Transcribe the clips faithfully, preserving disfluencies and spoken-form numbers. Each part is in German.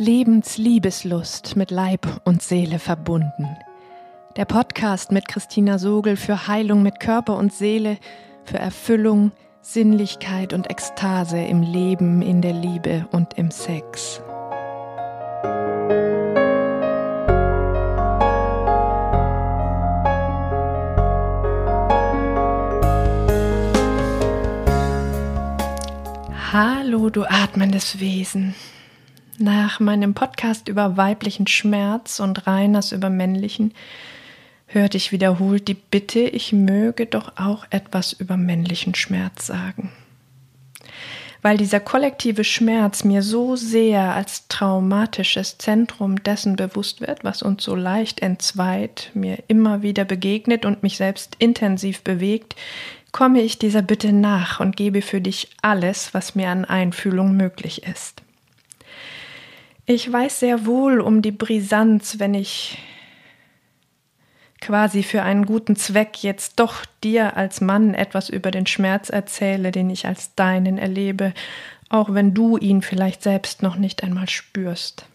Lebensliebeslust mit Leib und Seele verbunden. Der Podcast mit Christina Sogel für Heilung mit Körper und Seele, für Erfüllung, Sinnlichkeit und Ekstase im Leben, in der Liebe und im Sex. Hallo, du atmendes Wesen. Nach meinem Podcast über weiblichen Schmerz und Rainers über männlichen hörte ich wiederholt die Bitte, ich möge doch auch etwas über männlichen Schmerz sagen. Weil dieser kollektive Schmerz mir so sehr als traumatisches Zentrum dessen bewusst wird, was uns so leicht entzweit, mir immer wieder begegnet und mich selbst intensiv bewegt, komme ich dieser Bitte nach und gebe für dich alles, was mir an Einfühlung möglich ist. Ich weiß sehr wohl um die Brisanz, wenn ich quasi für einen guten Zweck jetzt doch dir als Mann etwas über den Schmerz erzähle, den ich als deinen erlebe, auch wenn du ihn vielleicht selbst noch nicht einmal spürst.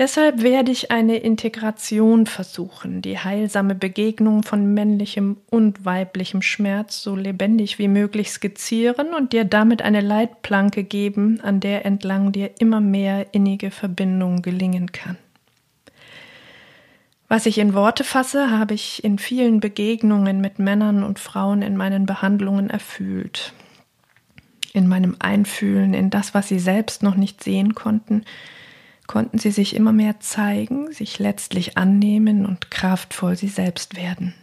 Deshalb werde ich eine Integration versuchen, die heilsame Begegnung von männlichem und weiblichem Schmerz so lebendig wie möglich skizzieren und dir damit eine Leitplanke geben, an der entlang dir immer mehr innige Verbindung gelingen kann. Was ich in Worte fasse, habe ich in vielen Begegnungen mit Männern und Frauen in meinen Behandlungen erfüllt. In meinem Einfühlen, in das, was sie selbst noch nicht sehen konnten, konnten sie sich immer mehr zeigen, sich letztlich annehmen und kraftvoll sie selbst werden.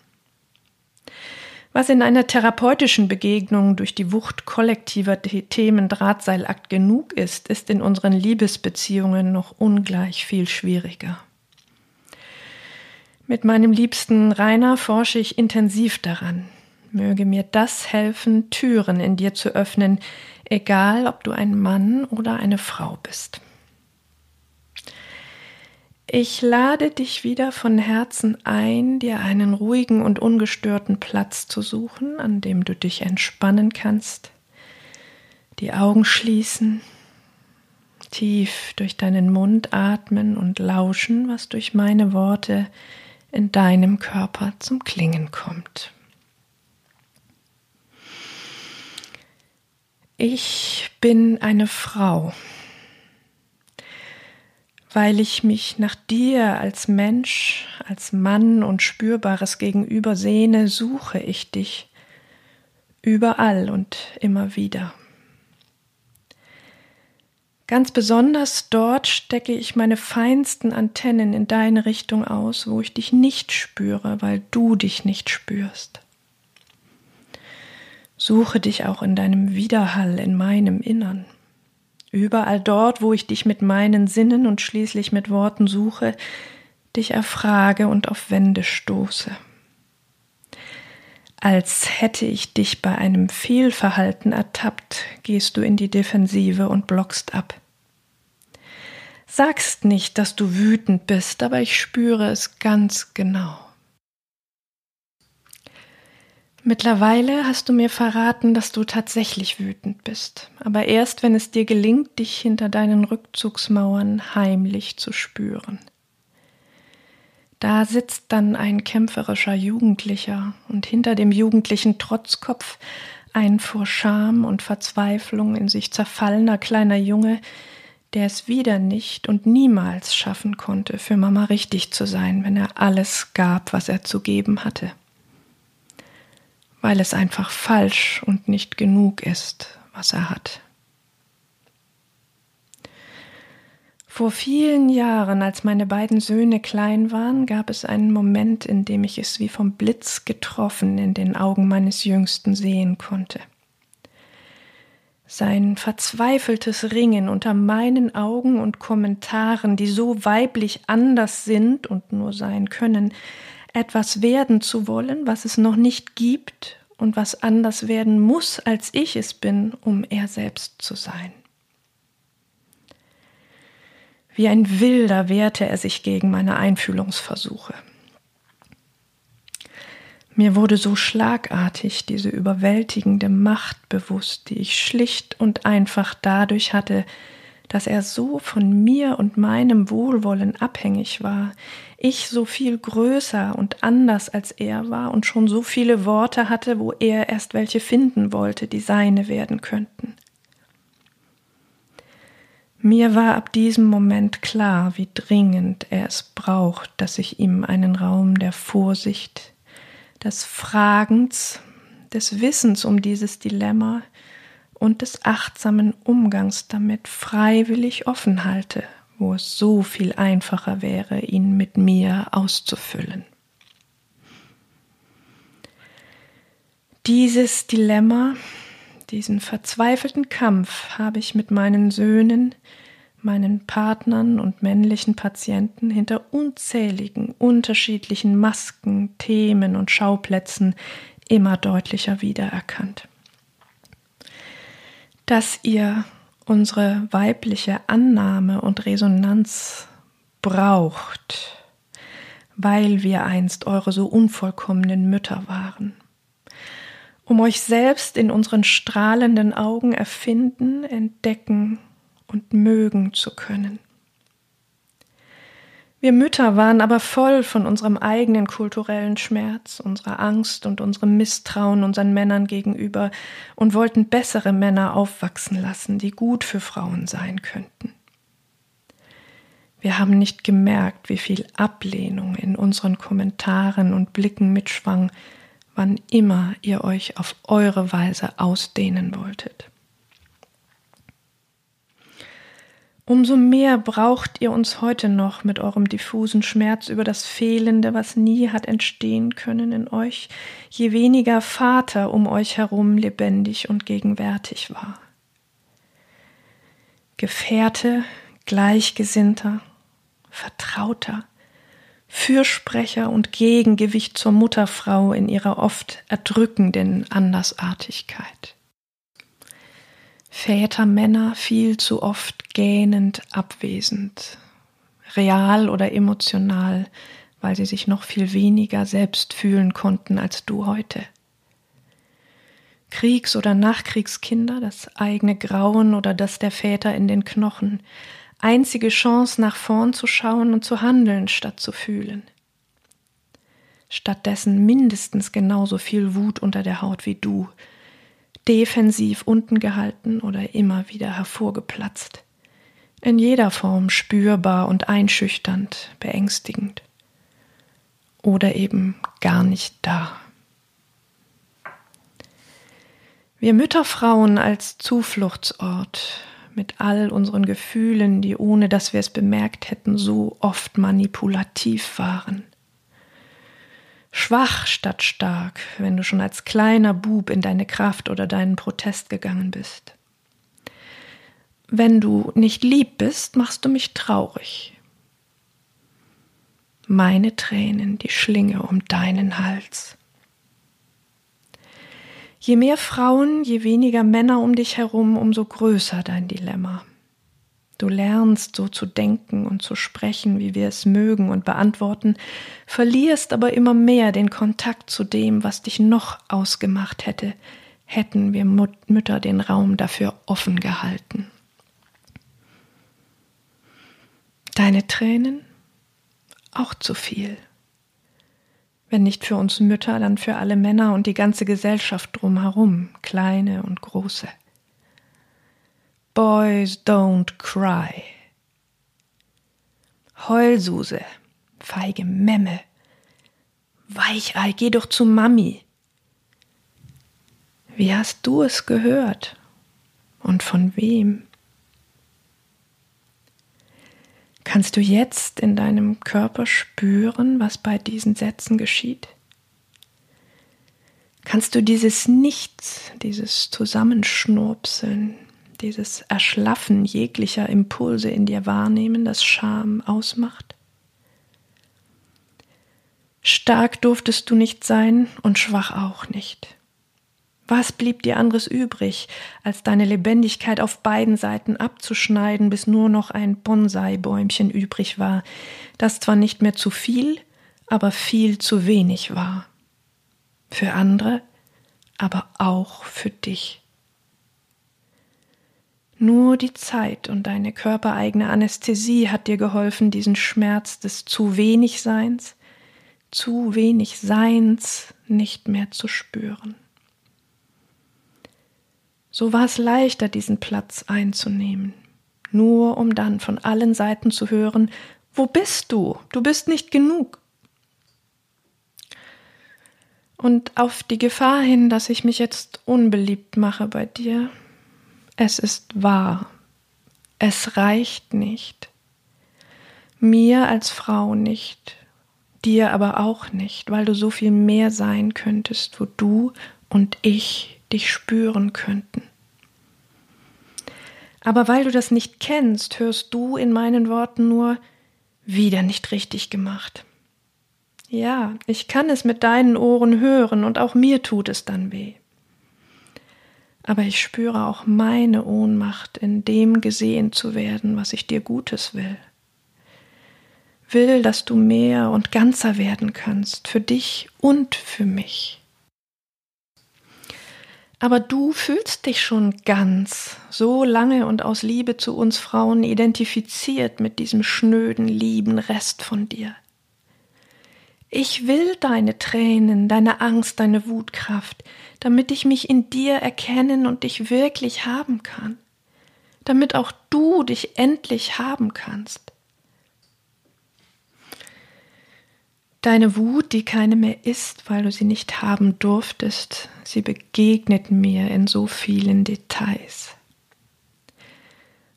Was in einer therapeutischen Begegnung durch die Wucht kollektiver Themen Drahtseilakt genug ist, ist in unseren Liebesbeziehungen noch ungleich viel schwieriger. Mit meinem liebsten Rainer forsche ich intensiv daran. Möge mir das helfen, Türen in dir zu öffnen, egal ob du ein Mann oder eine Frau bist. Ich lade dich wieder von Herzen ein, dir einen ruhigen und ungestörten Platz zu suchen, an dem du dich entspannen kannst, die Augen schließen, tief durch deinen Mund atmen und lauschen, was durch meine Worte in deinem Körper zum Klingen kommt. Ich bin eine Frau, weil ich mich nach dir als Mensch, als Mann und spürbares Gegenüber sehne, suche ich dich überall und immer wieder. Ganz besonders dort stecke ich meine feinsten Antennen in deine Richtung aus, wo ich dich nicht spüre, weil du dich nicht spürst. Suche dich auch in deinem Widerhall, in meinem Innern. Überall dort, wo ich dich mit meinen Sinnen und schließlich mit Worten suche, dich erfrage und auf Wände stoße. Als hätte ich dich bei einem Fehlverhalten ertappt, gehst du in die Defensive und blockst ab. Sagst nicht, dass du wütend bist, aber ich spüre es ganz genau. Mittlerweile hast du mir verraten, dass du tatsächlich wütend bist, aber erst, wenn es dir gelingt, dich hinter deinen Rückzugsmauern heimlich zu spüren. Da sitzt dann ein kämpferischer Jugendlicher und hinter dem jugendlichen Trotzkopf ein vor Scham und Verzweiflung in sich zerfallener kleiner Junge, der es wieder nicht und niemals schaffen konnte, für Mama richtig zu sein, wenn er alles gab, was er zu geben hatte. Weil es einfach falsch und nicht genug ist, was er hat. Vor vielen Jahren, als meine beiden Söhne klein waren, gab es einen Moment, in dem ich es wie vom Blitz getroffen in den Augen meines Jüngsten sehen konnte. Sein verzweifeltes Ringen unter meinen Augen und Kommentaren, die so weiblich anders sind und nur sein können, etwas werden zu wollen, was es noch nicht gibt und was anders werden muss, als ich es bin, um er selbst zu sein. Wie ein Wilder wehrte er sich gegen meine Einfühlungsversuche. Mir wurde so schlagartig diese überwältigende Macht bewusst, die ich schlicht und einfach dadurch hatte, dass er so von mir und meinem Wohlwollen abhängig war, ich so viel größer und anders als er war und schon so viele Worte hatte, wo er erst welche finden wollte, die seine werden könnten. Mir war ab diesem Moment klar, wie dringend er es braucht, dass ich ihm einen Raum der Vorsicht, des Fragens, des Wissens um dieses Dilemma und des achtsamen Umgangs damit freiwillig offen halte, wo es so viel einfacher wäre, ihn mit mir auszufüllen. Dieses Dilemma, diesen verzweifelten Kampf habe ich mit meinen Söhnen, meinen Partnern und männlichen Patienten hinter unzähligen, unterschiedlichen Masken, Themen und Schauplätzen immer deutlicher wiedererkannt. Dass ihr unsere weibliche Annahme und Resonanz braucht, weil wir einst eure so unvollkommenen Mütter waren. Um euch selbst in unseren strahlenden Augen erfinden, entdecken und mögen zu können. Wir Mütter waren aber voll von unserem eigenen kulturellen Schmerz, unserer Angst und unserem Misstrauen unseren Männern gegenüber und wollten bessere Männer aufwachsen lassen, die gut für Frauen sein könnten. Wir haben nicht gemerkt, wie viel Ablehnung in unseren Kommentaren und Blicken mitschwang, wann immer ihr euch auf eure Weise ausdehnen wolltet. Umso mehr braucht ihr uns heute noch mit eurem diffusen Schmerz über das Fehlende, was nie hat entstehen können in euch, je weniger Vater um euch herum lebendig und gegenwärtig war. Gefährte, Gleichgesinnter, Vertrauter, Fürsprecher und Gegengewicht zur Mutterfrau in ihrer oft erdrückenden Andersartigkeit. Väter, Männer viel zu oft gähnend abwesend, real oder emotional, weil sie sich noch viel weniger selbst fühlen konnten als du heute. Kriegs- oder Nachkriegskinder, das eigene Grauen oder das der Väter in den Knochen, einzige Chance nach vorn zu schauen und zu handeln, statt zu fühlen. Stattdessen mindestens genauso viel Wut unter der Haut wie du, defensiv unten gehalten oder immer wieder hervorgeplatzt. In jeder Form spürbar und einschüchternd, beängstigend. Oder eben gar nicht da. Wir Mütterfrauen als Zufluchtsort mit all unseren Gefühlen, die, ohne dass wir es bemerkt hätten, so oft manipulativ waren. Schwach statt stark, wenn du schon als kleiner Bub in deine Kraft oder deinen Protest gegangen bist. Wenn du nicht lieb bist, machst du mich traurig. Meine Tränen, die Schlinge um deinen Hals. Je mehr Frauen, je weniger Männer um dich herum, umso größer dein Dilemma. Du lernst, so zu denken und zu sprechen, wie wir es mögen und beantworten, verlierst aber immer mehr den Kontakt zu dem, was dich noch ausgemacht hätte, hätten wir Mut- Mütter den Raum dafür offen gehalten. Deine Tränen? Auch zu viel. Wenn nicht für uns Mütter, dann für alle Männer und die ganze Gesellschaft drumherum, kleine und große. Boys don't cry. Heulsuse, feige Memme. Weichei, geh doch zu Mami. Wie hast du es gehört? Und von wem? Kannst du jetzt in deinem Körper spüren, was bei diesen Sätzen geschieht? Kannst du dieses Nichts, dieses Zusammenschnurpseln, dieses Erschlaffen jeglicher Impulse in dir wahrnehmen, das Scham ausmacht? Stark durftest du nicht sein und schwach auch nicht. Was blieb dir anderes übrig, als deine Lebendigkeit auf beiden Seiten abzuschneiden, bis nur noch ein Bonsai-Bäumchen übrig war, das zwar nicht mehr zu viel, aber viel zu wenig war. Für andere, aber auch für dich. Nur die Zeit und deine körpereigene Anästhesie hat dir geholfen, diesen Schmerz des zu wenig Seins, zu wenig Seins nicht mehr zu spüren. So war es leichter, diesen Platz einzunehmen, nur um dann von allen Seiten zu hören: Wo bist du? Du bist nicht genug. Und auf die Gefahr hin, dass ich mich jetzt unbeliebt mache bei dir: Es ist wahr. Es reicht nicht. Mir als Frau nicht, dir aber auch nicht, weil du so viel mehr sein könntest, wo du und ich dich spüren könnten. Aber weil du das nicht kennst, hörst du in meinen Worten nur: Wieder nicht richtig gemacht. Ja, ich kann es mit deinen Ohren hören und auch mir tut es dann weh. Aber ich spüre auch meine Ohnmacht in dem gesehen zu werden, was ich dir Gutes will. Will, dass du mehr und ganzer werden kannst, für dich und für mich. Aber du fühlst dich schon ganz, so lange und aus Liebe zu uns Frauen identifiziert mit diesem schnöden, lieben Rest von dir. Ich will deine Tränen, deine Angst, deine Wutkraft, damit ich mich in dir erkennen und dich wirklich haben kann, damit auch du dich endlich haben kannst. Deine Wut, die keine mehr ist, weil du sie nicht haben durftest, sie begegnet mir in so vielen Details.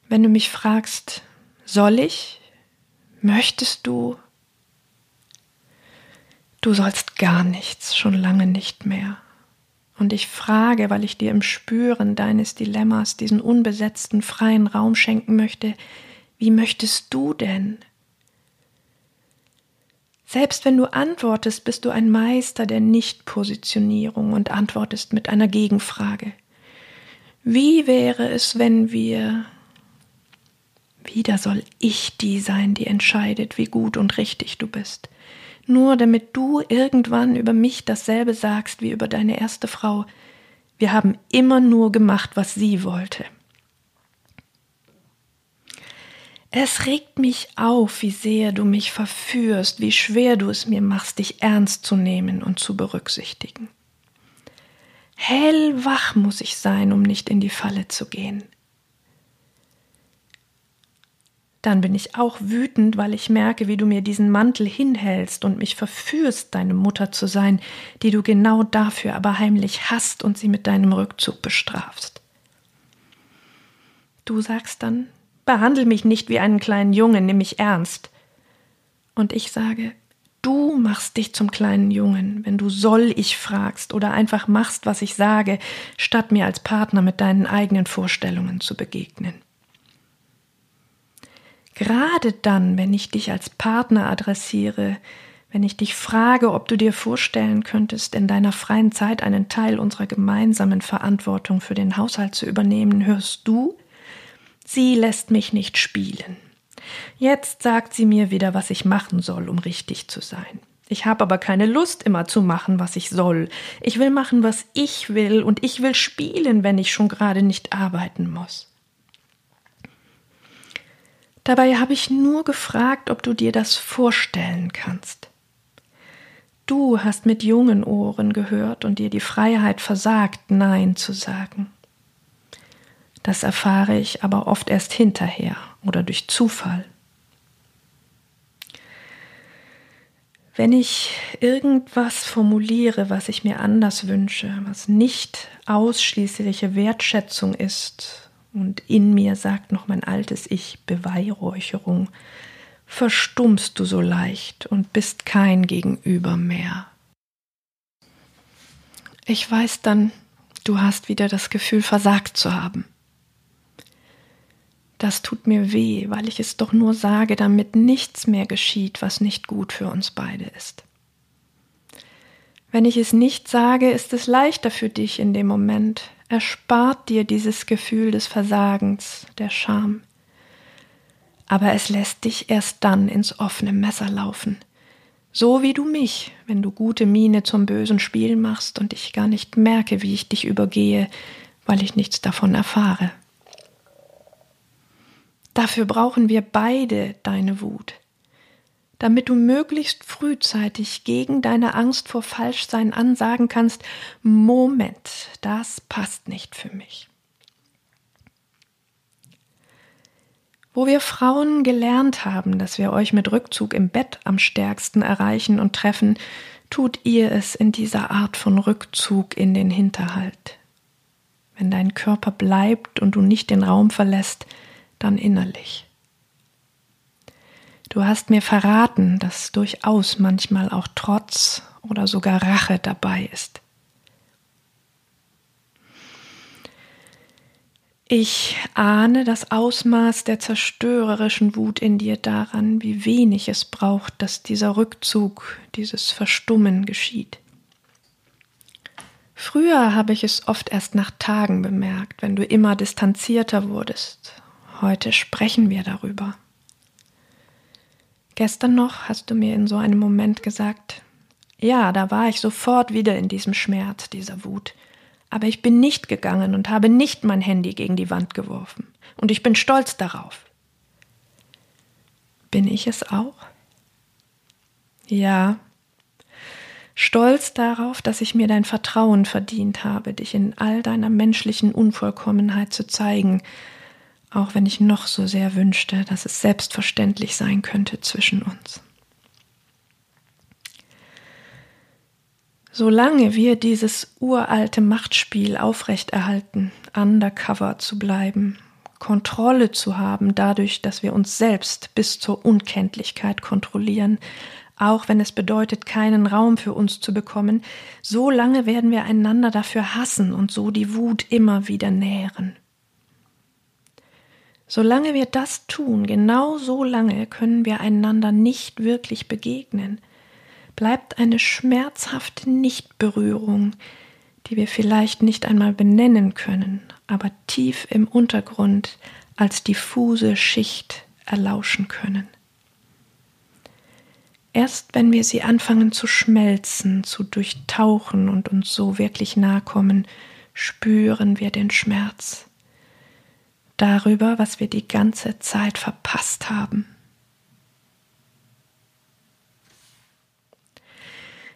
Wenn du mich fragst: Soll ich? Möchtest du? Du sollst gar nichts, schon lange nicht mehr. Und ich frage, weil ich dir im Spüren deines Dilemmas diesen unbesetzten, freien Raum schenken möchte: Wie möchtest du denn? Selbst wenn du antwortest, bist du ein Meister der Nichtpositionierung und antwortest mit einer Gegenfrage. Wie wäre es, wenn wir... Wieder soll ich die sein, die entscheidet, wie gut und richtig du bist. Nur damit du irgendwann über mich dasselbe sagst wie über deine erste Frau: Wir haben immer nur gemacht, was sie wollte. Es regt mich auf, wie sehr du mich verführst, wie schwer du es mir machst, dich ernst zu nehmen und zu berücksichtigen. Hellwach muss ich sein, um nicht in die Falle zu gehen. Dann bin ich auch wütend, weil ich merke, wie du mir diesen Mantel hinhältst und mich verführst, deine Mutter zu sein, die du genau dafür aber heimlich hasst und sie mit deinem Rückzug bestrafst. Du sagst dann: Behandle mich nicht wie einen kleinen Jungen, nimm mich ernst. Und ich sage: Du machst dich zum kleinen Jungen, wenn du soll ich fragst oder einfach machst, was ich sage, statt mir als Partner mit deinen eigenen Vorstellungen zu begegnen. Gerade dann, wenn ich dich als Partner adressiere, wenn ich dich frage, ob du dir vorstellen könntest, in deiner freien Zeit einen Teil unserer gemeinsamen Verantwortung für den Haushalt zu übernehmen, hörst du: Sie lässt mich nicht spielen. Jetzt sagt sie mir wieder, was ich machen soll, um richtig zu sein. Ich habe aber keine Lust, immer zu machen, was ich soll. Ich will machen, was ich will, und ich will spielen, wenn ich schon gerade nicht arbeiten muss. Dabei habe ich nur gefragt, ob du dir das vorstellen kannst. Du hast mit jungen Ohren gehört und dir die Freiheit versagt, Nein zu sagen. Das erfahre ich aber oft erst hinterher oder durch Zufall. Wenn ich irgendwas formuliere, was ich mir anders wünsche, was nicht ausschließliche Wertschätzung ist, und in mir sagt noch mein altes Ich Beweihräucherung, verstummst du so leicht und bist kein Gegenüber mehr. Ich weiß dann, du hast wieder das Gefühl, versagt zu haben. Das tut mir weh, weil ich es doch nur sage, damit nichts mehr geschieht, was nicht gut für uns beide ist. Wenn ich es nicht sage, ist es leichter für dich in dem Moment, erspart dir dieses Gefühl des Versagens, der Scham. Aber es lässt dich erst dann ins offene Messer laufen. So wie du mich, wenn du gute Miene zum bösen Spiel machst und ich gar nicht merke, wie ich dich übergehe, weil ich nichts davon erfahre. Dafür brauchen wir beide deine Wut, damit du möglichst frühzeitig gegen deine Angst vor Falschsein ansagen kannst, Moment, das passt nicht für mich. Wo wir Frauen gelernt haben, dass wir euch mit Rückzug im Bett am stärksten erreichen und treffen, tut ihr es in dieser Art von Rückzug in den Hinterhalt. Wenn dein Körper bleibt und du nicht den Raum verlässt, dann innerlich. Du hast mir verraten, dass durchaus manchmal auch Trotz oder sogar Rache dabei ist. Ich ahne das Ausmaß der zerstörerischen Wut in dir daran, wie wenig es braucht, dass dieser Rückzug, dieses Verstummen geschieht. Früher habe ich es oft erst nach Tagen bemerkt, wenn du immer distanzierter wurdest. Heute sprechen wir darüber. Gestern noch hast du mir in so einem Moment gesagt, ja, da war ich sofort wieder in diesem Schmerz, dieser Wut. Aber ich bin nicht gegangen und habe nicht mein Handy gegen die Wand geworfen. Und ich bin stolz darauf. Bin ich es auch? Ja. Stolz darauf, dass ich mir dein Vertrauen verdient habe, dich in all deiner menschlichen Unvollkommenheit zu zeigen, auch wenn ich noch so sehr wünschte, dass es selbstverständlich sein könnte zwischen uns. Solange wir dieses uralte Machtspiel aufrechterhalten, undercover zu bleiben, Kontrolle zu haben dadurch, dass wir uns selbst bis zur Unkenntlichkeit kontrollieren, auch wenn es bedeutet, keinen Raum für uns zu bekommen, solange werden wir einander dafür hassen und so die Wut immer wieder nähren. Solange wir das tun, genau so lange können wir einander nicht wirklich begegnen, bleibt eine schmerzhafte Nichtberührung, die wir vielleicht nicht einmal benennen können, aber tief im Untergrund als diffuse Schicht erlauschen können. Erst wenn wir sie anfangen zu schmelzen, zu durchtauchen und uns so wirklich nahe kommen, spüren wir den Schmerz. Darüber, was wir die ganze Zeit verpasst haben.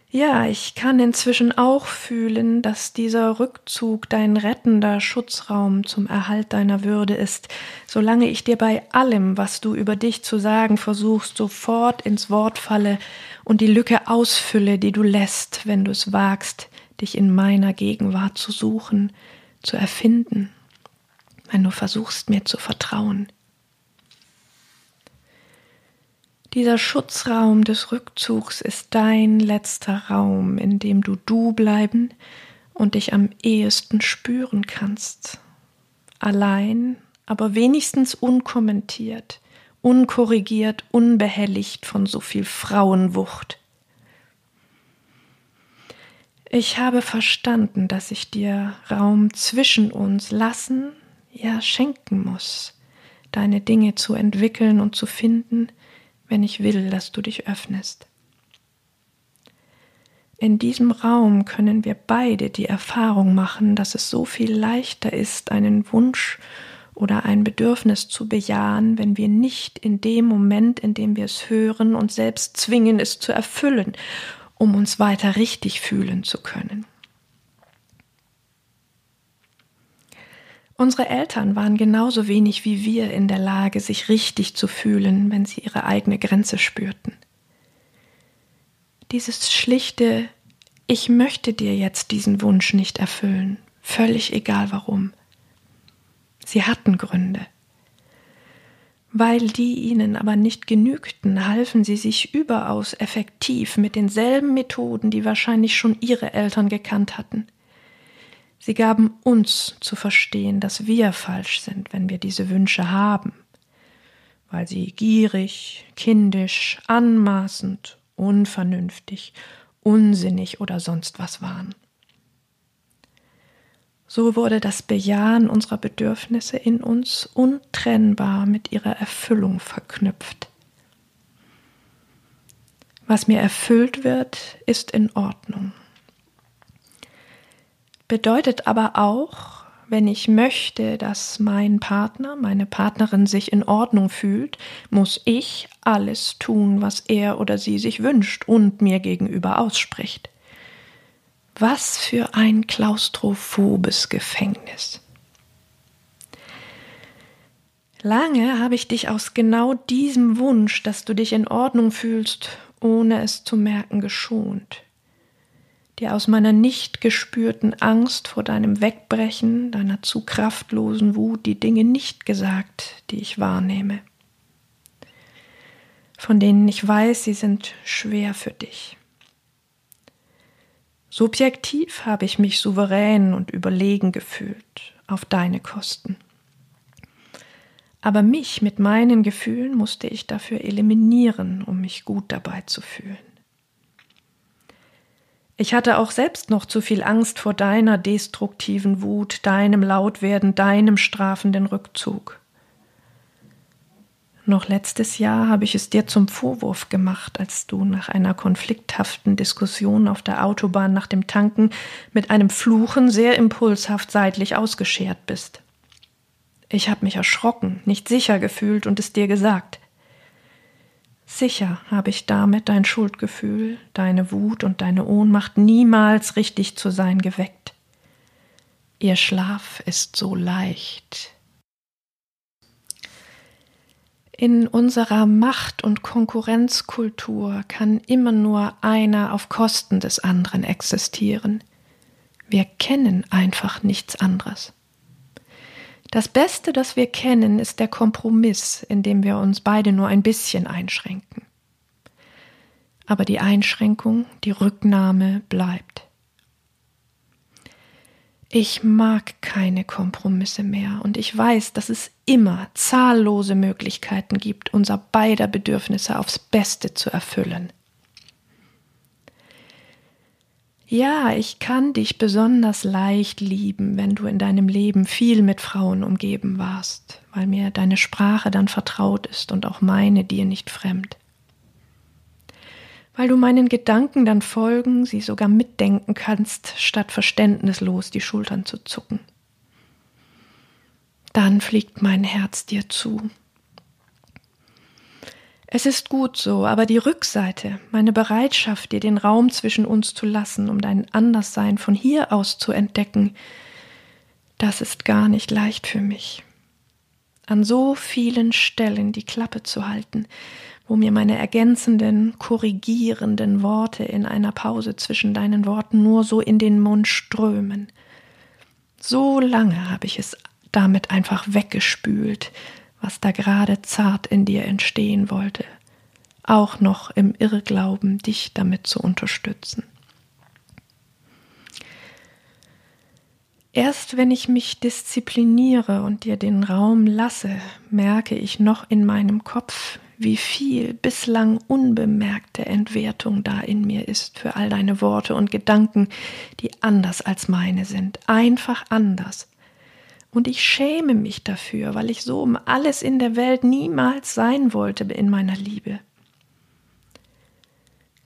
Ja, ich kann inzwischen auch fühlen, dass dieser Rückzug dein rettender Schutzraum zum Erhalt deiner Würde ist, solange ich dir bei allem, was du über dich zu sagen versuchst, sofort ins Wort falle und die Lücke ausfülle, die du lässt, wenn du es wagst, dich in meiner Gegenwart zu suchen, zu erfinden. Wenn du versuchst, mir zu vertrauen. Dieser Schutzraum des Rückzugs ist dein letzter Raum, in dem du du bleiben und dich am ehesten spüren kannst. Allein, aber wenigstens unkommentiert, unkorrigiert, unbehelligt von so viel Frauenwucht. Ich habe verstanden, dass ich dir Raum zwischen uns lassen, ja schenken muss, deine Dinge zu entwickeln und zu finden, wenn ich will, dass du dich öffnest. In diesem Raum können wir beide die Erfahrung machen, dass es so viel leichter ist, einen Wunsch oder ein Bedürfnis zu bejahen, wenn wir nicht in dem Moment, in dem wir es hören, uns selbst zwingen, es zu erfüllen, um uns weiter richtig fühlen zu können. Unsere Eltern waren genauso wenig wie wir in der Lage, sich richtig zu fühlen, wenn sie ihre eigene Grenze spürten. Dieses schlichte, ich möchte dir jetzt diesen Wunsch nicht erfüllen, völlig egal warum. Sie hatten Gründe. Weil die ihnen aber nicht genügten, halfen sie sich überaus effektiv mit denselben Methoden, die wahrscheinlich schon ihre Eltern gekannt hatten. Sie gaben uns zu verstehen, dass wir falsch sind, wenn wir diese Wünsche haben, weil sie gierig, kindisch, anmaßend, unvernünftig, unsinnig oder sonst was waren. So wurde das Bejahen unserer Bedürfnisse in uns untrennbar mit ihrer Erfüllung verknüpft. Was mir erfüllt wird, ist in Ordnung. Bedeutet aber auch, wenn ich möchte, dass mein Partner, meine Partnerin sich in Ordnung fühlt, muss ich alles tun, was er oder sie sich wünscht und mir gegenüber ausspricht. Was für ein klaustrophobes Gefängnis. Lange habe ich dich aus genau diesem Wunsch, dass du dich in Ordnung fühlst, ohne es zu merken, geschont. Dir aus meiner nicht gespürten Angst vor deinem Wegbrechen, deiner zu kraftlosen Wut, die Dinge nicht gesagt, die ich wahrnehme. Von denen ich weiß, sie sind schwer für dich. Subjektiv habe ich mich souverän und überlegen gefühlt, auf deine Kosten. Aber mich mit meinen Gefühlen musste ich dafür eliminieren, um mich gut dabei zu fühlen. Ich hatte auch selbst noch zu viel Angst vor deiner destruktiven Wut, deinem Lautwerden, deinem strafenden Rückzug. Noch letztes Jahr habe ich es dir zum Vorwurf gemacht, als du nach einer konflikthaften Diskussion auf der Autobahn nach dem Tanken mit einem Fluchen sehr impulshaft seitlich ausgeschert bist. Ich habe mich erschrocken, nicht sicher gefühlt und es dir gesagt. Sicher habe ich damit dein Schuldgefühl, deine Wut und deine Ohnmacht, niemals richtig zu sein, geweckt. Ihr Schlaf ist so leicht. In unserer Macht- und Konkurrenzkultur kann immer nur einer auf Kosten des anderen existieren. Wir kennen einfach nichts anderes. Das Beste, das wir kennen, ist der Kompromiss, in dem wir uns beide nur ein bisschen einschränken. Aber die Einschränkung, die Rücknahme bleibt. Ich mag keine Kompromisse mehr und ich weiß, dass es immer zahllose Möglichkeiten gibt, unser beider Bedürfnisse aufs Beste zu erfüllen. Ja, ich kann dich besonders leicht lieben, wenn du in deinem Leben viel mit Frauen umgeben warst, weil mir deine Sprache dann vertraut ist und auch meine dir nicht fremd. Weil du meinen Gedanken dann folgen, sie sogar mitdenken kannst, statt verständnislos die Schultern zu zucken. Dann fliegt mein Herz dir zu. Es ist gut so, aber die Rückseite, meine Bereitschaft, dir den Raum zwischen uns zu lassen, um dein Anderssein von hier aus zu entdecken, das ist gar nicht leicht für mich. An so vielen Stellen die Klappe zu halten, wo mir meine ergänzenden, korrigierenden Worte in einer Pause zwischen deinen Worten nur so in den Mund strömen. So lange habe ich es damit einfach weggespült, was da gerade zart in dir entstehen wollte, auch noch im Irrglauben, dich damit zu unterstützen. Erst wenn ich mich diszipliniere und dir den Raum lasse, merke ich noch in meinem Kopf, wie viel bislang unbemerkte Entwertung da in mir ist für all deine Worte und Gedanken, die anders als meine sind, einfach anders. Und ich schäme mich dafür, weil ich so um alles in der Welt niemals sein wollte in meiner Liebe.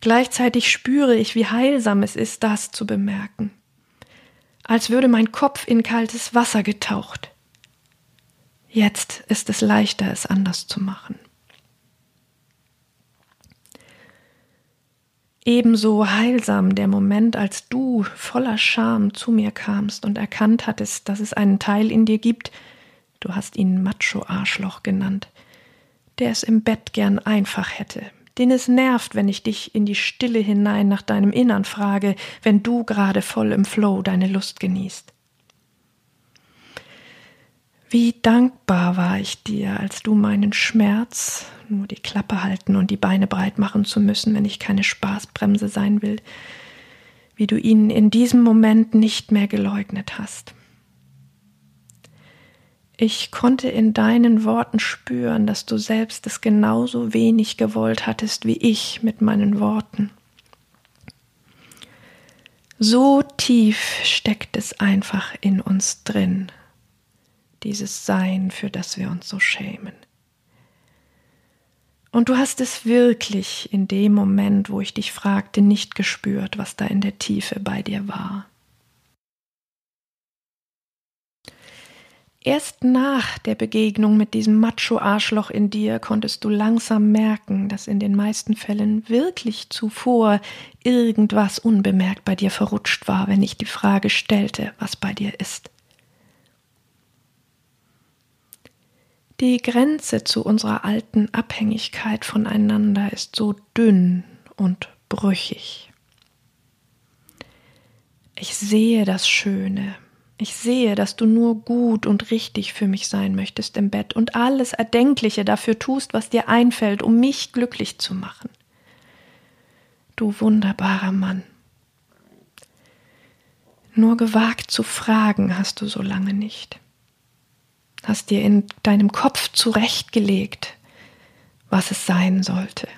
Gleichzeitig spüre ich, wie heilsam es ist, das zu bemerken. Als würde mein Kopf in kaltes Wasser getaucht. Jetzt ist es leichter, es anders zu machen. Ebenso heilsam der Moment, als du voller Scham zu mir kamst und erkannt hattest, dass es einen Teil in dir gibt, du hast ihn Macho-Arschloch genannt, der es im Bett gern einfach hätte, den es nervt, wenn ich dich in die Stille hinein nach deinem Innern frage, wenn du gerade voll im Flow deine Lust genießt. Wie dankbar war ich dir, als du meinen Schmerz, nur die Klappe halten und die Beine breit machen zu müssen, wenn ich keine Spaßbremse sein will, wie du ihn in diesem Moment nicht mehr geleugnet hast. Ich konnte in deinen Worten spüren, dass du selbst es genauso wenig gewollt hattest wie ich mit meinen Worten. So tief steckt es einfach in uns drin. Dieses Sein, für das wir uns so schämen. Und du hast es wirklich in dem Moment, wo ich dich fragte, nicht gespürt, was da in der Tiefe bei dir war. Erst nach der Begegnung mit diesem Macho-Arschloch in dir konntest du langsam merken, dass in den meisten Fällen wirklich zuvor irgendwas unbemerkt bei dir verrutscht war, wenn ich die Frage stellte, was bei dir ist. Die Grenze zu unserer alten Abhängigkeit voneinander ist so dünn und brüchig. Ich sehe das Schöne. Ich sehe, dass du nur gut und richtig für mich sein möchtest im Bett und alles Erdenkliche dafür tust, was dir einfällt, um mich glücklich zu machen. Du wunderbarer Mann. Nur gewagt zu fragen hast du so lange nicht. Hast dir in deinem Kopf zurechtgelegt, was es sein sollte.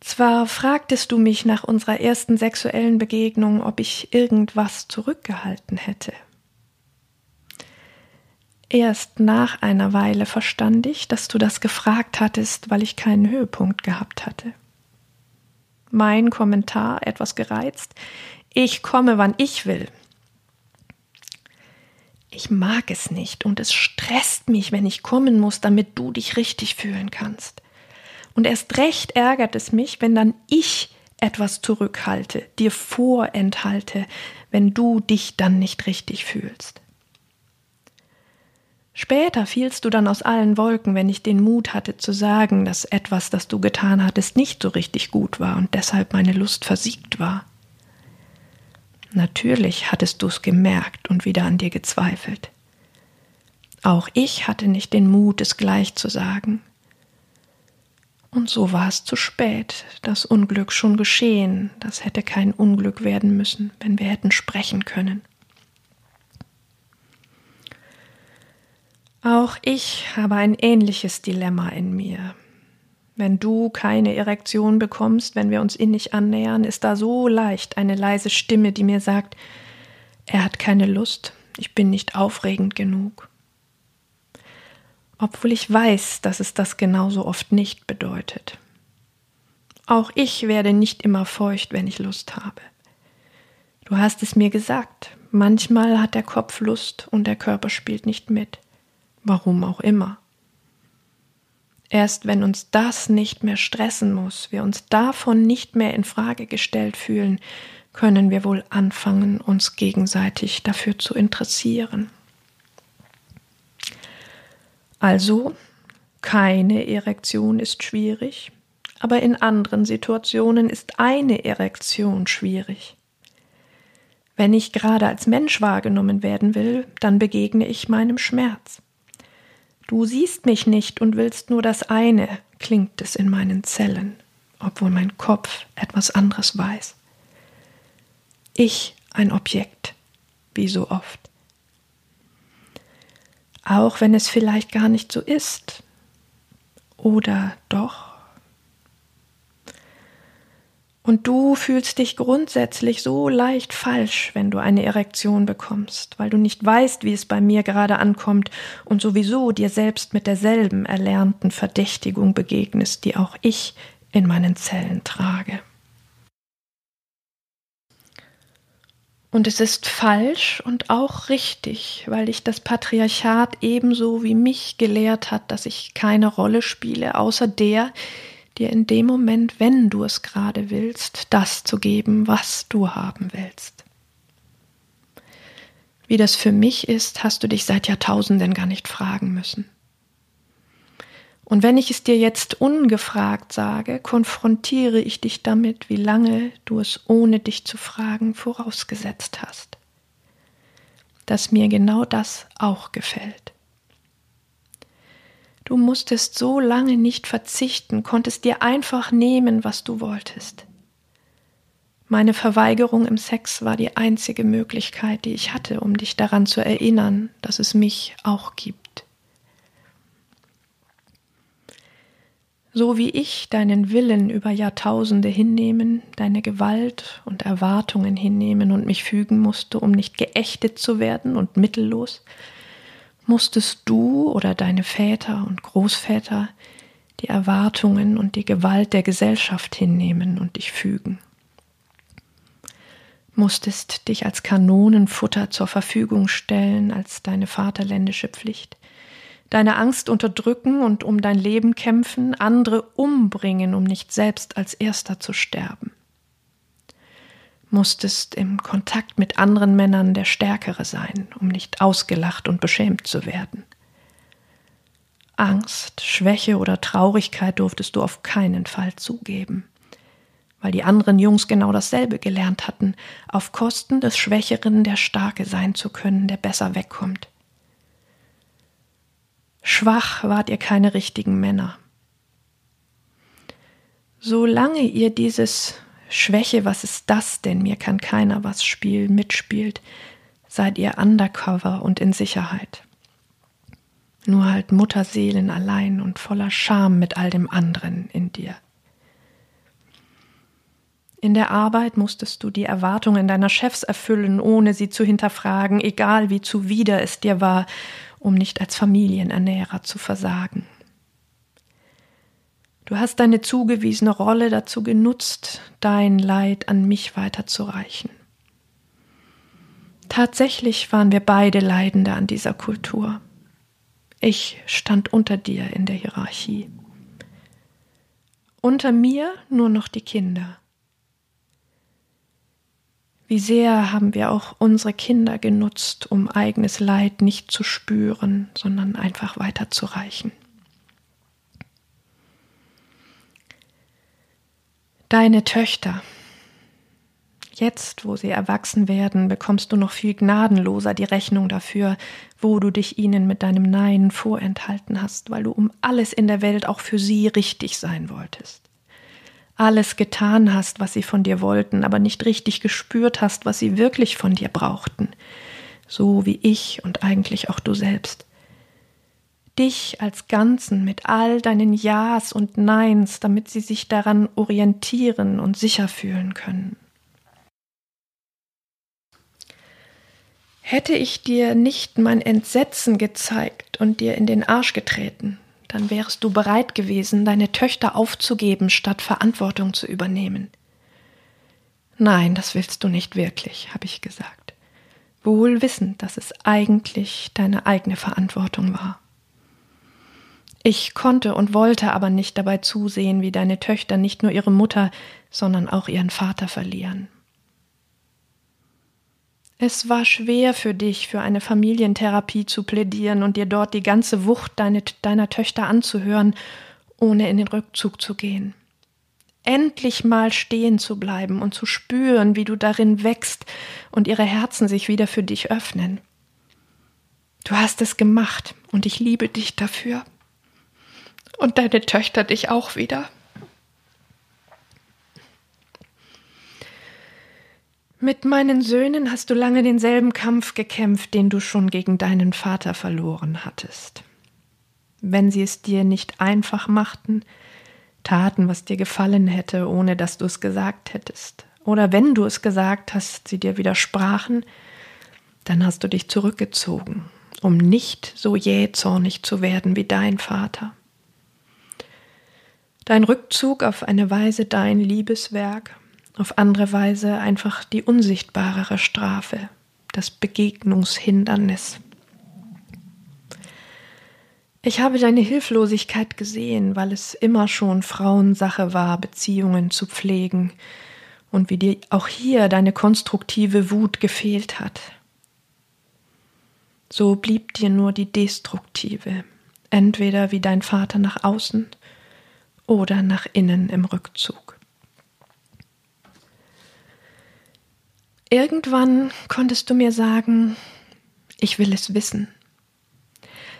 Zwar fragtest du mich nach unserer ersten sexuellen Begegnung, ob ich irgendwas zurückgehalten hätte. Erst nach einer Weile verstand ich, dass du das gefragt hattest, weil ich keinen Höhepunkt gehabt hatte. Mein Kommentar, etwas gereizt: Ich komme, wann ich will. Ich mag es nicht und es stresst mich, wenn ich kommen muss, damit du dich richtig fühlen kannst. Und erst recht ärgert es mich, wenn dann ich etwas zurückhalte, dir vorenthalte, wenn du dich dann nicht richtig fühlst. Später fielst du dann aus allen Wolken, wenn ich den Mut hatte zu sagen, dass etwas, das du getan hattest, nicht so richtig gut war und deshalb meine Lust versiegt war. Natürlich hattest du es gemerkt und wieder an dir gezweifelt. Auch ich hatte nicht den Mut, es gleich zu sagen. Und so war es zu spät, das Unglück schon geschehen, das hätte kein Unglück werden müssen, wenn wir hätten sprechen können. Auch ich habe ein ähnliches Dilemma in mir. Wenn du keine Erektion bekommst, wenn wir uns innig annähern, ist da so leicht eine leise Stimme, die mir sagt, er hat keine Lust, ich bin nicht aufregend genug. Obwohl ich weiß, dass es das genauso oft nicht bedeutet. Auch ich werde nicht immer feucht, wenn ich Lust habe. Du hast es mir gesagt, manchmal hat der Kopf Lust und der Körper spielt nicht mit. Warum auch immer. Erst wenn uns das nicht mehr stressen muss, wir uns davon nicht mehr in Frage gestellt fühlen, können wir wohl anfangen, uns gegenseitig dafür zu interessieren. Also, keine Erektion ist schwierig, aber in anderen Situationen ist eine Erektion schwierig. Wenn ich gerade als Mensch wahrgenommen werden will, dann begegne ich meinem Schmerz. Du siehst mich nicht und willst nur das eine, klingt es in meinen Zellen, obwohl mein Kopf etwas anderes weiß. Ich ein Objekt, wie so oft. Auch wenn es vielleicht gar nicht so ist. Oder doch? Und du fühlst dich grundsätzlich so leicht falsch, wenn du eine Erektion bekommst, weil du nicht weißt, wie es bei mir gerade ankommt und sowieso dir selbst mit derselben erlernten Verdächtigung begegnest, die auch ich in meinen Zellen trage. Und es ist falsch und auch richtig, weil dich das Patriarchat ebenso wie mich gelehrt hat, dass ich keine Rolle spiele, außer der, dir in dem Moment, wenn du es gerade willst, das zu geben, was du haben willst. Wie das für mich ist, hast du dich seit Jahrtausenden gar nicht fragen müssen. Und wenn ich es dir jetzt ungefragt sage, konfrontiere ich dich damit, wie lange du es ohne dich zu fragen vorausgesetzt hast. Dass mir genau das auch gefällt. Du musstest so lange nicht verzichten, konntest dir einfach nehmen, was du wolltest. Meine Verweigerung im Sex war die einzige Möglichkeit, die ich hatte, um dich daran zu erinnern, dass es mich auch gibt. So wie ich deinen Willen über Jahrtausende hinnehmen, deine Gewalt und Erwartungen hinnehmen und mich fügen musste, um nicht geächtet zu werden und mittellos, musstest du oder deine Väter und Großväter die Erwartungen und die Gewalt der Gesellschaft hinnehmen und dich fügen. musstest dich als Kanonenfutter zur Verfügung stellen, als deine vaterländische Pflicht. Deine Angst unterdrücken und um dein Leben kämpfen, andere umbringen, um nicht selbst als Erster zu sterben. Musstest im Kontakt mit anderen Männern der Stärkere sein, um nicht ausgelacht und beschämt zu werden. Angst, Schwäche oder Traurigkeit durftest du auf keinen Fall zugeben, weil die anderen Jungs genau dasselbe gelernt hatten, auf Kosten des Schwächeren der Starke sein zu können, der besser wegkommt. Schwach wart ihr keine richtigen Männer. Solange ihr dieses Schwäche, was ist das denn, mir kann keiner was spielen, mitspielt, seid ihr undercover und in Sicherheit. Nur halt Mutterseelen allein und voller Scham mit all dem anderen in dir. In der Arbeit musstest du die Erwartungen deiner Chefs erfüllen, ohne sie zu hinterfragen, egal wie zuwider es dir war, um nicht als Familienernährer zu versagen. Du hast deine zugewiesene Rolle dazu genutzt, dein Leid an mich weiterzureichen. Tatsächlich waren wir beide Leidende an dieser Kultur. Ich stand unter dir in der Hierarchie. Unter mir nur noch die Kinder. Wie sehr haben wir auch unsere Kinder genutzt, um eigenes Leid nicht zu spüren, sondern einfach weiterzureichen. Deine Töchter. Jetzt, wo sie erwachsen werden, bekommst du noch viel gnadenloser die Rechnung dafür, wo du dich ihnen mit deinem Nein vorenthalten hast, weil du um alles in der Welt auch für sie richtig sein wolltest. Alles getan hast, was sie von dir wollten, aber nicht richtig gespürt hast, was sie wirklich von dir brauchten. So wie ich und eigentlich auch du selbst. Dich als Ganzen mit all deinen Ja's und Neins, damit sie sich daran orientieren und sicher fühlen können. Hätte ich dir nicht mein Entsetzen gezeigt und dir in den Arsch getreten, dann wärst du bereit gewesen, deine Töchter aufzugeben, statt Verantwortung zu übernehmen. Nein, das willst du nicht wirklich, habe ich gesagt, wohl wissend, dass es eigentlich deine eigene Verantwortung war. Ich konnte und wollte aber nicht dabei zusehen, wie deine Töchter nicht nur ihre Mutter, sondern auch ihren Vater verlieren. Es war schwer für dich, für eine Familientherapie zu plädieren und dir dort die ganze Wucht deine, deiner Töchter anzuhören, ohne in den Rückzug zu gehen. Endlich mal stehen zu bleiben und zu spüren, wie du darin wächst und ihre Herzen sich wieder für dich öffnen. Du hast es gemacht und ich liebe dich dafür. Und deine Töchter dich auch wieder. Mit meinen Söhnen hast du lange denselben Kampf gekämpft, den du schon gegen deinen Vater verloren hattest. Wenn sie es dir nicht einfach machten, taten, was dir gefallen hätte, ohne dass du es gesagt hättest. Oder wenn du es gesagt hast, sie dir widersprachen, dann hast du dich zurückgezogen, um nicht so jähzornig zu werden wie dein Vater. Dein Rückzug auf eine Weise dein Liebeswerk, auf andere Weise einfach die unsichtbarere Strafe, das Begegnungshindernis. Ich habe deine Hilflosigkeit gesehen, weil es immer schon Frauensache war, Beziehungen zu pflegen und wie dir auch hier deine konstruktive Wut gefehlt hat. So blieb dir nur die destruktive, entweder wie dein Vater nach außen oder nach innen im Rückzug. Irgendwann konntest du mir sagen, ich will es wissen.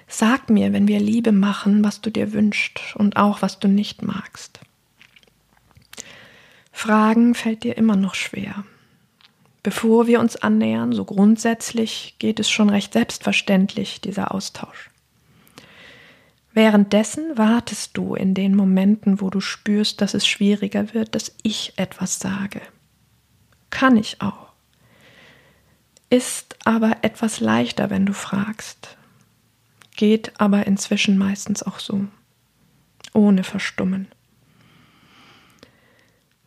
Sag mir, wenn wir Liebe machen, was du dir wünschst und auch, was du nicht magst. Fragen fällt dir immer noch schwer. Bevor wir uns annähern, so grundsätzlich, geht es schon recht selbstverständlich, dieser Austausch. Währenddessen wartest du in den Momenten, wo du spürst, dass es schwieriger wird, dass ich etwas sage. Kann ich auch. Ist aber etwas leichter, wenn du fragst. Geht aber inzwischen meistens auch so. Ohne Verstummen.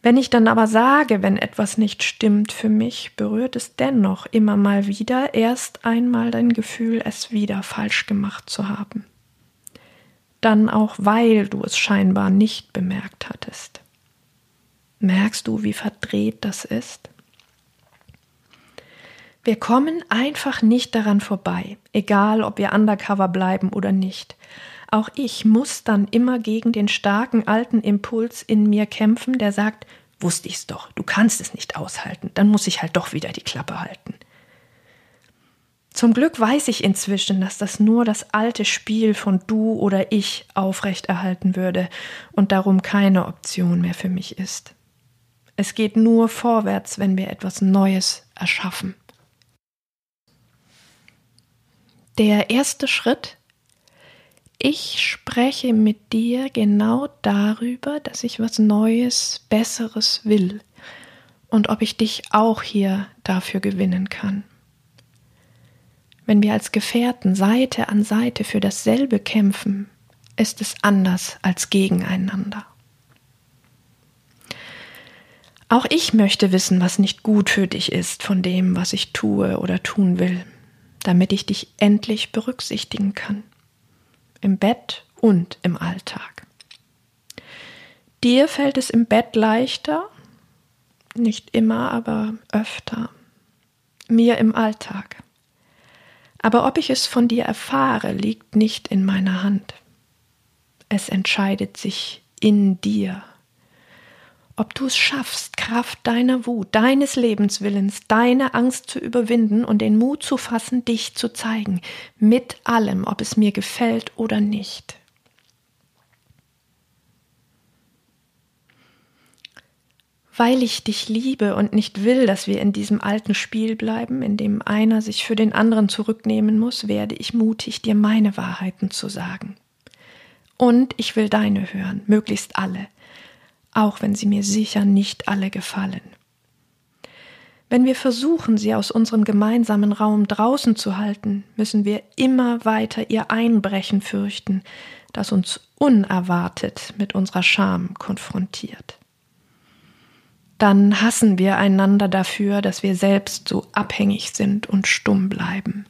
Wenn ich dann aber sage, wenn etwas nicht stimmt für mich, berührt es dennoch immer mal wieder erst einmal dein Gefühl, es wieder falsch gemacht zu haben. Dann auch, weil du es scheinbar nicht bemerkt hattest. Merkst du, wie verdreht das ist? Wir kommen einfach nicht daran vorbei, egal ob wir undercover bleiben oder nicht. Auch ich muss dann immer gegen den starken alten Impuls in mir kämpfen, der sagt, wusste ich's doch, du kannst es nicht aushalten, dann muss ich halt doch wieder die Klappe halten. Zum Glück weiß ich inzwischen, dass das nur das alte Spiel von du oder ich aufrechterhalten würde und darum keine Option mehr für mich ist. Es geht nur vorwärts, wenn wir etwas Neues erschaffen. Der erste Schritt: Ich spreche mit dir genau darüber, dass ich was Neues, Besseres will und ob ich dich auch hier dafür gewinnen kann. Wenn wir als Gefährten Seite an Seite für dasselbe kämpfen, ist es anders als gegeneinander. Auch ich möchte wissen, was nicht gut für dich ist von dem, was ich tue oder tun will, damit ich dich endlich berücksichtigen kann. Im Bett und im Alltag. Dir fällt es im Bett leichter, nicht immer, aber öfter. Mir im Alltag. Aber ob ich es von dir erfahre, liegt nicht in meiner Hand. Es entscheidet sich in dir. Ob du es schaffst, Kraft deiner Wut, deines Lebenswillens, deine Angst zu überwinden und den Mut zu fassen, dich zu zeigen, mit allem, ob es mir gefällt oder nicht. Weil ich dich liebe und nicht will, dass wir in diesem alten Spiel bleiben, in dem einer sich für den anderen zurücknehmen muss, werde ich mutig, dir meine Wahrheiten zu sagen. Und ich will deine hören, möglichst alle, auch wenn sie mir sicher nicht alle gefallen. Wenn wir versuchen, sie aus unserem gemeinsamen Raum draußen zu halten, müssen wir immer weiter ihr Einbrechen fürchten, das uns unerwartet mit unserer Scham konfrontiert. Dann hassen wir einander dafür, dass wir selbst so abhängig sind und stumm bleiben.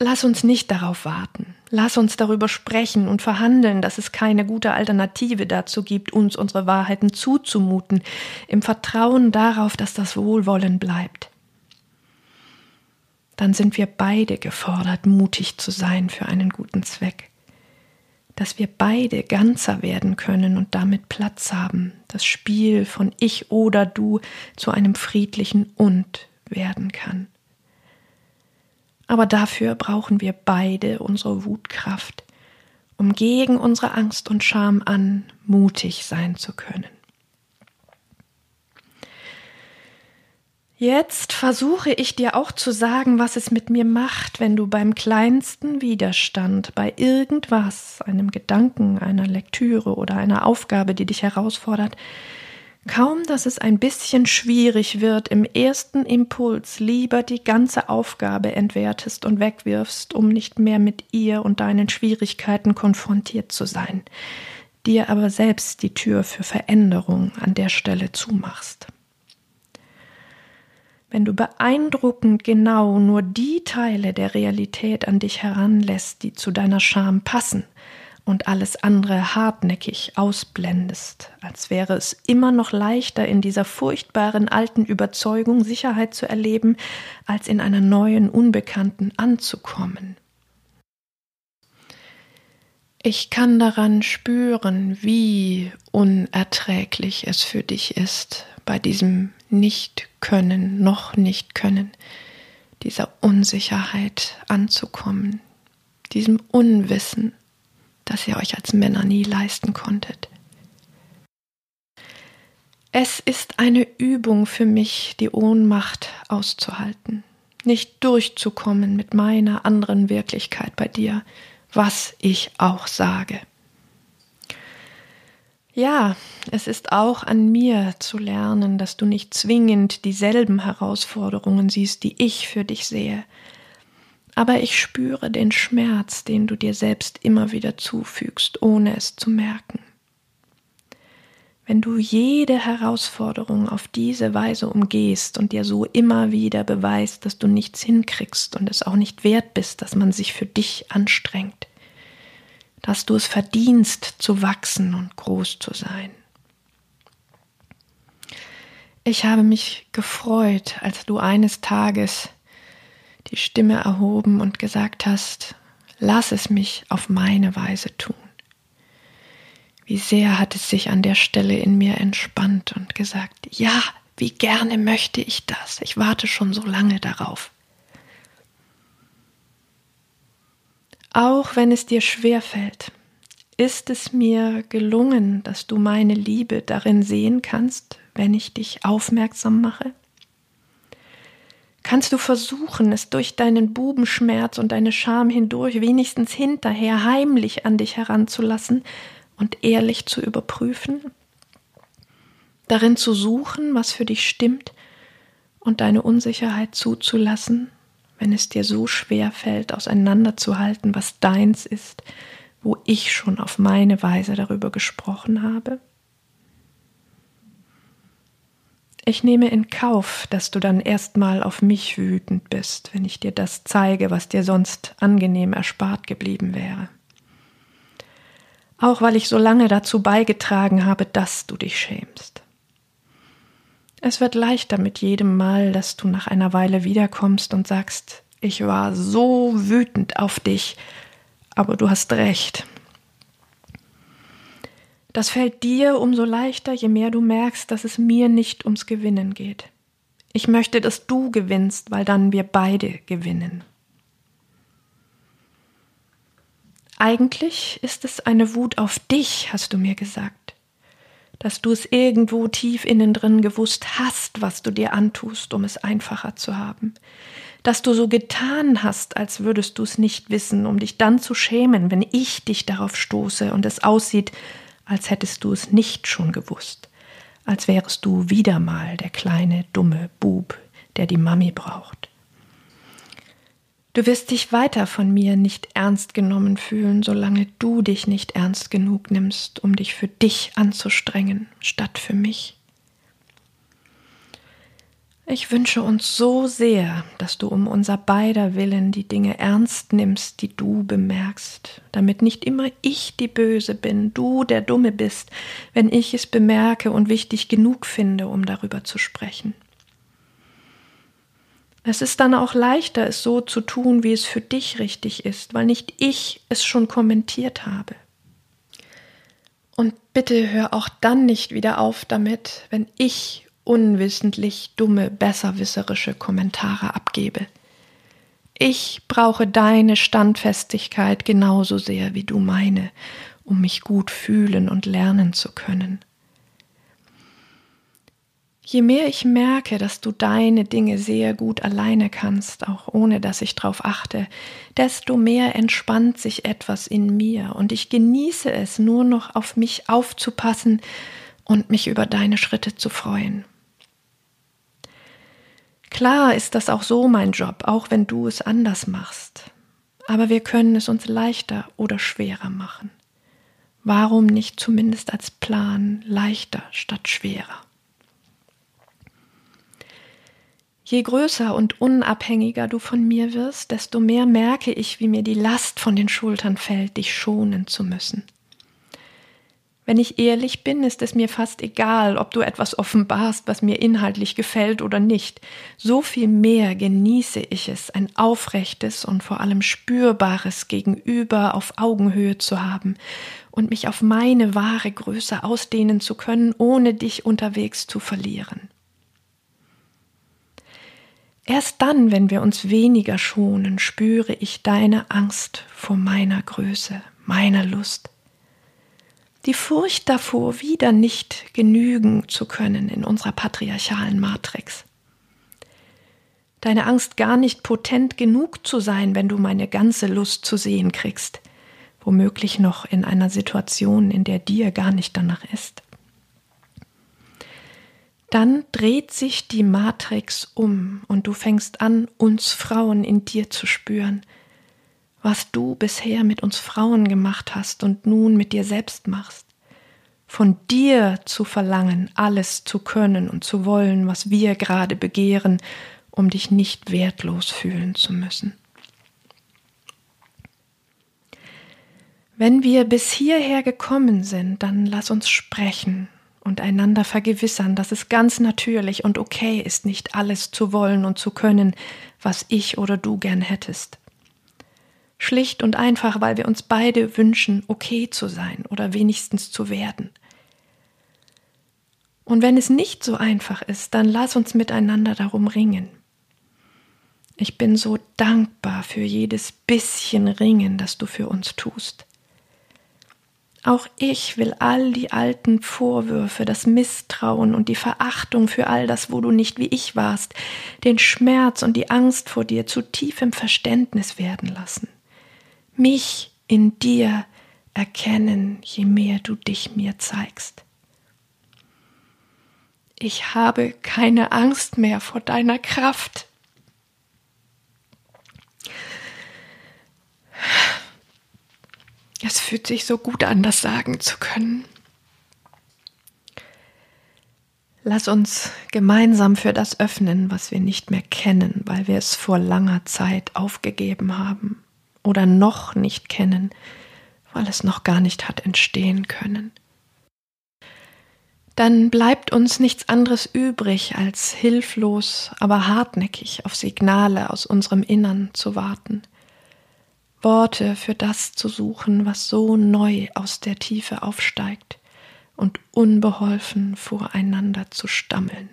Lass uns nicht darauf warten. Lass uns darüber sprechen und verhandeln, dass es keine gute Alternative dazu gibt, uns unsere Wahrheiten zuzumuten, im Vertrauen darauf, dass das Wohlwollen bleibt. Dann sind wir beide gefordert, mutig zu sein für einen guten Zweck. Dass wir beide ganzer werden können und damit Platz haben, das Spiel von ich oder du zu einem friedlichen und werden kann. Aber dafür brauchen wir beide unsere Wutkraft, um gegen unsere Angst und Scham an mutig sein zu können. Jetzt versuche ich dir auch zu sagen, was es mit mir macht, wenn du beim kleinsten Widerstand, bei irgendwas, einem Gedanken, einer Lektüre oder einer Aufgabe, die dich herausfordert, kaum, dass es ein bisschen schwierig wird, im ersten Impuls lieber die ganze Aufgabe entwertest und wegwirfst, um nicht mehr mit ihr und deinen Schwierigkeiten konfrontiert zu sein, dir aber selbst die Tür für Veränderung an der Stelle zumachst. Wenn du beeindruckend genau nur die Teile der Realität an dich heranlässt, die zu deiner Scham passen und alles andere hartnäckig ausblendest, als wäre es immer noch leichter, in dieser furchtbaren alten Überzeugung Sicherheit zu erleben, als in einer neuen, unbekannten anzukommen. Ich kann daran spüren, wie unerträglich es für dich ist, bei diesem Nicht-Können, noch Nicht-Können, dieser Unsicherheit anzukommen, diesem Unwissen, das ihr euch als Männer nie leisten konntet. Es ist eine Übung für mich, die Ohnmacht auszuhalten, nicht durchzukommen mit meiner anderen Wirklichkeit bei dir, was ich auch sage. Ja, es ist auch an mir zu lernen, dass du nicht zwingend dieselben Herausforderungen siehst, die ich für dich sehe. Aber ich spüre den Schmerz, den du dir selbst immer wieder zufügst, ohne es zu merken. Wenn du jede Herausforderung auf diese Weise umgehst und dir so immer wieder beweist, dass du nichts hinkriegst und es auch nicht wert bist, dass man sich für dich anstrengt, dass du es verdienst, zu wachsen und groß zu sein. Ich habe mich gefreut, als du eines Tages die Stimme erhoben und gesagt hast, lass es mich auf meine Weise tun. Wie sehr hat es sich an der Stelle in mir entspannt und gesagt, ja, wie gerne möchte ich das. Ich warte schon so lange darauf. Auch wenn es dir schwerfällt, ist es mir gelungen, dass du meine Liebe darin sehen kannst, wenn ich dich aufmerksam mache. Kannst du versuchen, es durch deinen Bubenschmerz und deine Scham hindurch wenigstens hinterher heimlich an dich heranzulassen, und ehrlich zu überprüfen, darin zu suchen, was für dich stimmt und deine Unsicherheit zuzulassen, wenn es dir so schwer fällt, auseinanderzuhalten, was deins ist, wo ich schon auf meine Weise darüber gesprochen habe. Ich nehme in Kauf, dass du dann erstmal auf mich wütend bist, wenn ich dir das zeige, was dir sonst angenehm erspart geblieben wäre. Auch weil ich so lange dazu beigetragen habe, dass du dich schämst. Es wird leichter mit jedem Mal, dass du nach einer Weile wiederkommst und sagst, ich war so wütend auf dich, aber du hast recht. Das fällt dir umso leichter, je mehr du merkst, dass es mir nicht ums Gewinnen geht. Ich möchte, dass du gewinnst, weil dann wir beide gewinnen. Eigentlich ist es eine Wut auf dich, hast du mir gesagt, dass du es irgendwo tief innen drin gewusst hast, was du dir antust, um es einfacher zu haben, dass du so getan hast, als würdest du es nicht wissen, um dich dann zu schämen, wenn ich dich darauf stoße und es aussieht, als hättest du es nicht schon gewusst, als wärest du wieder mal der kleine, dumme Bub, der die Mami braucht. Du wirst dich weiter von mir nicht ernst genommen fühlen, solange du dich nicht ernst genug nimmst, um dich für dich anzustrengen, statt für mich. Ich wünsche uns so sehr, dass du um unser beider Willen die Dinge ernst nimmst, die du bemerkst, damit nicht immer ich die Böse bin, du der Dumme bist, wenn ich es bemerke und wichtig genug finde, um darüber zu sprechen. Es ist dann auch leichter, es so zu tun, wie es für dich richtig ist, weil nicht ich es schon kommentiert habe. Und bitte hör auch dann nicht wieder auf damit, wenn ich unwissentlich dumme, besserwisserische Kommentare abgebe. Ich brauche deine Standfestigkeit genauso sehr wie du meine, um mich gut fühlen und lernen zu können. Je mehr ich merke, dass du deine Dinge sehr gut alleine kannst, auch ohne dass ich drauf achte, desto mehr entspannt sich etwas in mir und ich genieße es, nur noch auf mich aufzupassen und mich über deine Schritte zu freuen. Klar ist das auch so mein Job, auch wenn du es anders machst. Aber wir können es uns leichter oder schwerer machen. Warum nicht zumindest als Plan leichter statt schwerer? Je größer und unabhängiger du von mir wirst, desto mehr merke ich, wie mir die Last von den Schultern fällt, dich schonen zu müssen. Wenn ich ehrlich bin, ist es mir fast egal, ob du etwas offenbarst, was mir inhaltlich gefällt oder nicht. So viel mehr genieße ich es, ein aufrechtes und vor allem spürbares Gegenüber auf Augenhöhe zu haben und mich auf meine wahre Größe ausdehnen zu können, ohne dich unterwegs zu verlieren. Erst dann, wenn wir uns weniger schonen, spüre ich deine Angst vor meiner Größe, meiner Lust. Die Furcht davor, wieder nicht genügen zu können in unserer patriarchalen Matrix. Deine Angst, gar nicht potent genug zu sein, wenn du meine ganze Lust zu sehen kriegst, womöglich noch in einer Situation, in der dir gar nicht danach ist. Dann dreht sich die Matrix um und du fängst an, uns Frauen in dir zu spüren, was du bisher mit uns Frauen gemacht hast und nun mit dir selbst machst, von dir zu verlangen, alles zu können und zu wollen, was wir gerade begehren, um dich nicht wertlos fühlen zu müssen. Wenn wir bis hierher gekommen sind, dann lass uns sprechen und einander vergewissern, dass es ganz natürlich und okay ist, nicht alles zu wollen und zu können, was ich oder du gern hättest. Schlicht und einfach, weil wir uns beide wünschen, okay zu sein oder wenigstens zu werden. Und wenn es nicht so einfach ist, dann lass uns miteinander darum ringen. Ich bin so dankbar für jedes bisschen Ringen, das du für uns tust. Auch ich will all die alten Vorwürfe, das Misstrauen und die Verachtung für all das, wo du nicht wie ich warst, den Schmerz und die Angst vor dir zu tiefem Verständnis werden lassen. Mich in dir erkennen, je mehr du dich mir zeigst. Ich habe keine Angst mehr vor deiner Kraft. Es fühlt sich so gut an, das sagen zu können. Lass uns gemeinsam für das öffnen, was wir nicht mehr kennen, weil wir es vor langer Zeit aufgegeben haben oder noch nicht kennen, weil es noch gar nicht hat entstehen können. Dann bleibt uns nichts anderes übrig, als hilflos, aber hartnäckig auf Signale aus unserem Innern zu warten. Worte für das zu suchen, was so neu aus der Tiefe aufsteigt und unbeholfen voreinander zu stammeln.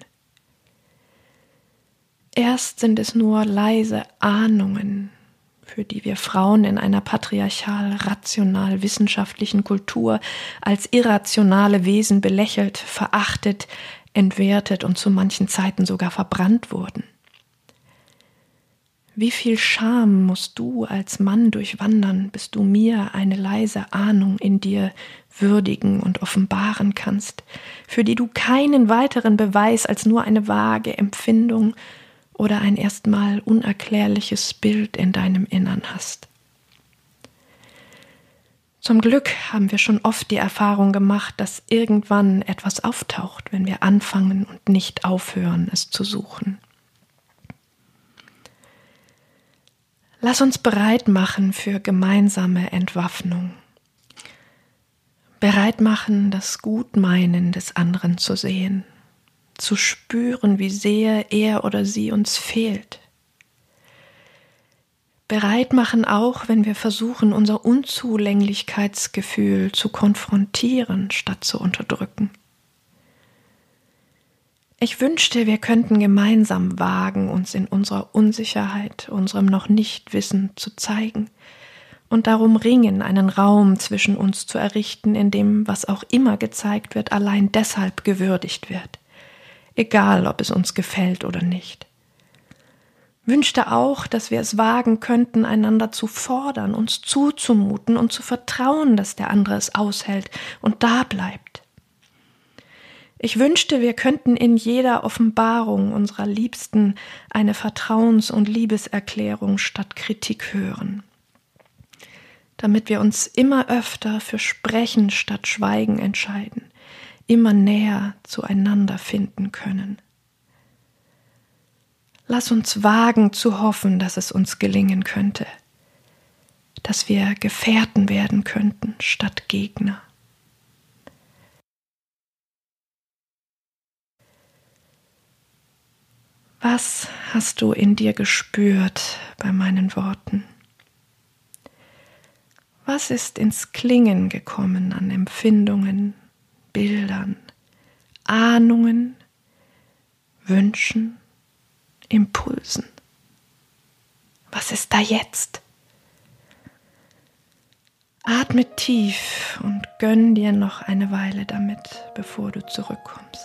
Erst sind es nur leise Ahnungen, für die wir Frauen in einer patriarchal-rational-wissenschaftlichen Kultur als irrationale Wesen belächelt, verachtet, entwertet und zu manchen Zeiten sogar verbrannt wurden. Wie viel Scham musst du als Mann durchwandern, bis du mir eine leise Ahnung in dir würdigen und offenbaren kannst, für die du keinen weiteren Beweis als nur eine vage Empfindung oder ein erstmal unerklärliches Bild in deinem Innern hast. Zum Glück haben wir schon oft die Erfahrung gemacht, dass irgendwann etwas auftaucht, wenn wir anfangen und nicht aufhören, es zu suchen. Lass uns bereit machen für gemeinsame Entwaffnung. Bereit machen, das Gutmeinen des anderen zu sehen, zu spüren, wie sehr er oder sie uns fehlt. Bereit machen auch, wenn wir versuchen, unser Unzulänglichkeitsgefühl zu konfrontieren, statt zu unterdrücken. Ich wünschte, wir könnten gemeinsam wagen, uns in unserer Unsicherheit, unserem noch Nichtwissen zu zeigen und darum ringen, einen Raum zwischen uns zu errichten, in dem, was auch immer gezeigt wird, allein deshalb gewürdigt wird. Egal, ob es uns gefällt oder nicht. Wünschte auch, dass wir es wagen könnten, einander zu fordern, uns zuzumuten und zu vertrauen, dass der andere es aushält und da bleibt. Ich wünschte, wir könnten in jeder Offenbarung unserer Liebsten eine Vertrauens- und Liebeserklärung statt Kritik hören, damit wir uns immer öfter für Sprechen statt Schweigen entscheiden, immer näher zueinander finden können. Lass uns wagen zu hoffen, dass es uns gelingen könnte, dass wir Gefährten werden könnten statt Gegner. Was hast du in dir gespürt bei meinen Worten? Was ist ins Klingen gekommen an Empfindungen, Bildern, Ahnungen, Wünschen, Impulsen? Was ist da jetzt? Atme tief und gönn dir noch eine Weile damit, bevor du zurückkommst.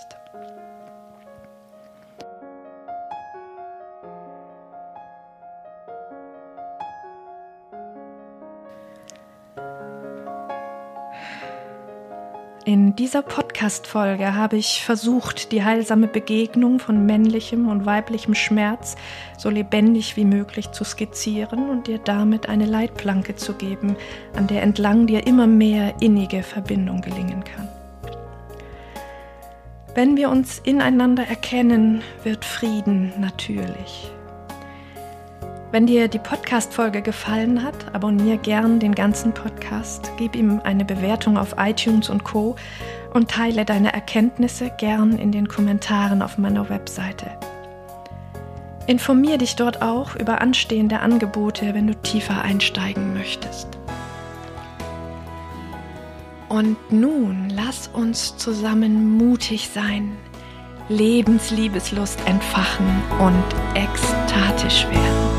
In dieser Podcast-Folge habe ich versucht, die heilsame Begegnung von männlichem und weiblichem Schmerz so lebendig wie möglich zu skizzieren und dir damit eine Leitplanke zu geben, an der entlang dir immer mehr innige Verbindung gelingen kann. Wenn wir uns ineinander erkennen, wird Frieden natürlich. Wenn dir die Podcast-Folge gefallen hat, abonniere gern den ganzen Podcast, gib ihm eine Bewertung auf iTunes und Co. und teile deine Erkenntnisse gern in den Kommentaren auf meiner Webseite. Informiere dich dort auch über anstehende Angebote, wenn du tiefer einsteigen möchtest. Und nun lass uns zusammen mutig sein, Lebensliebeslust entfachen und ekstatisch werden.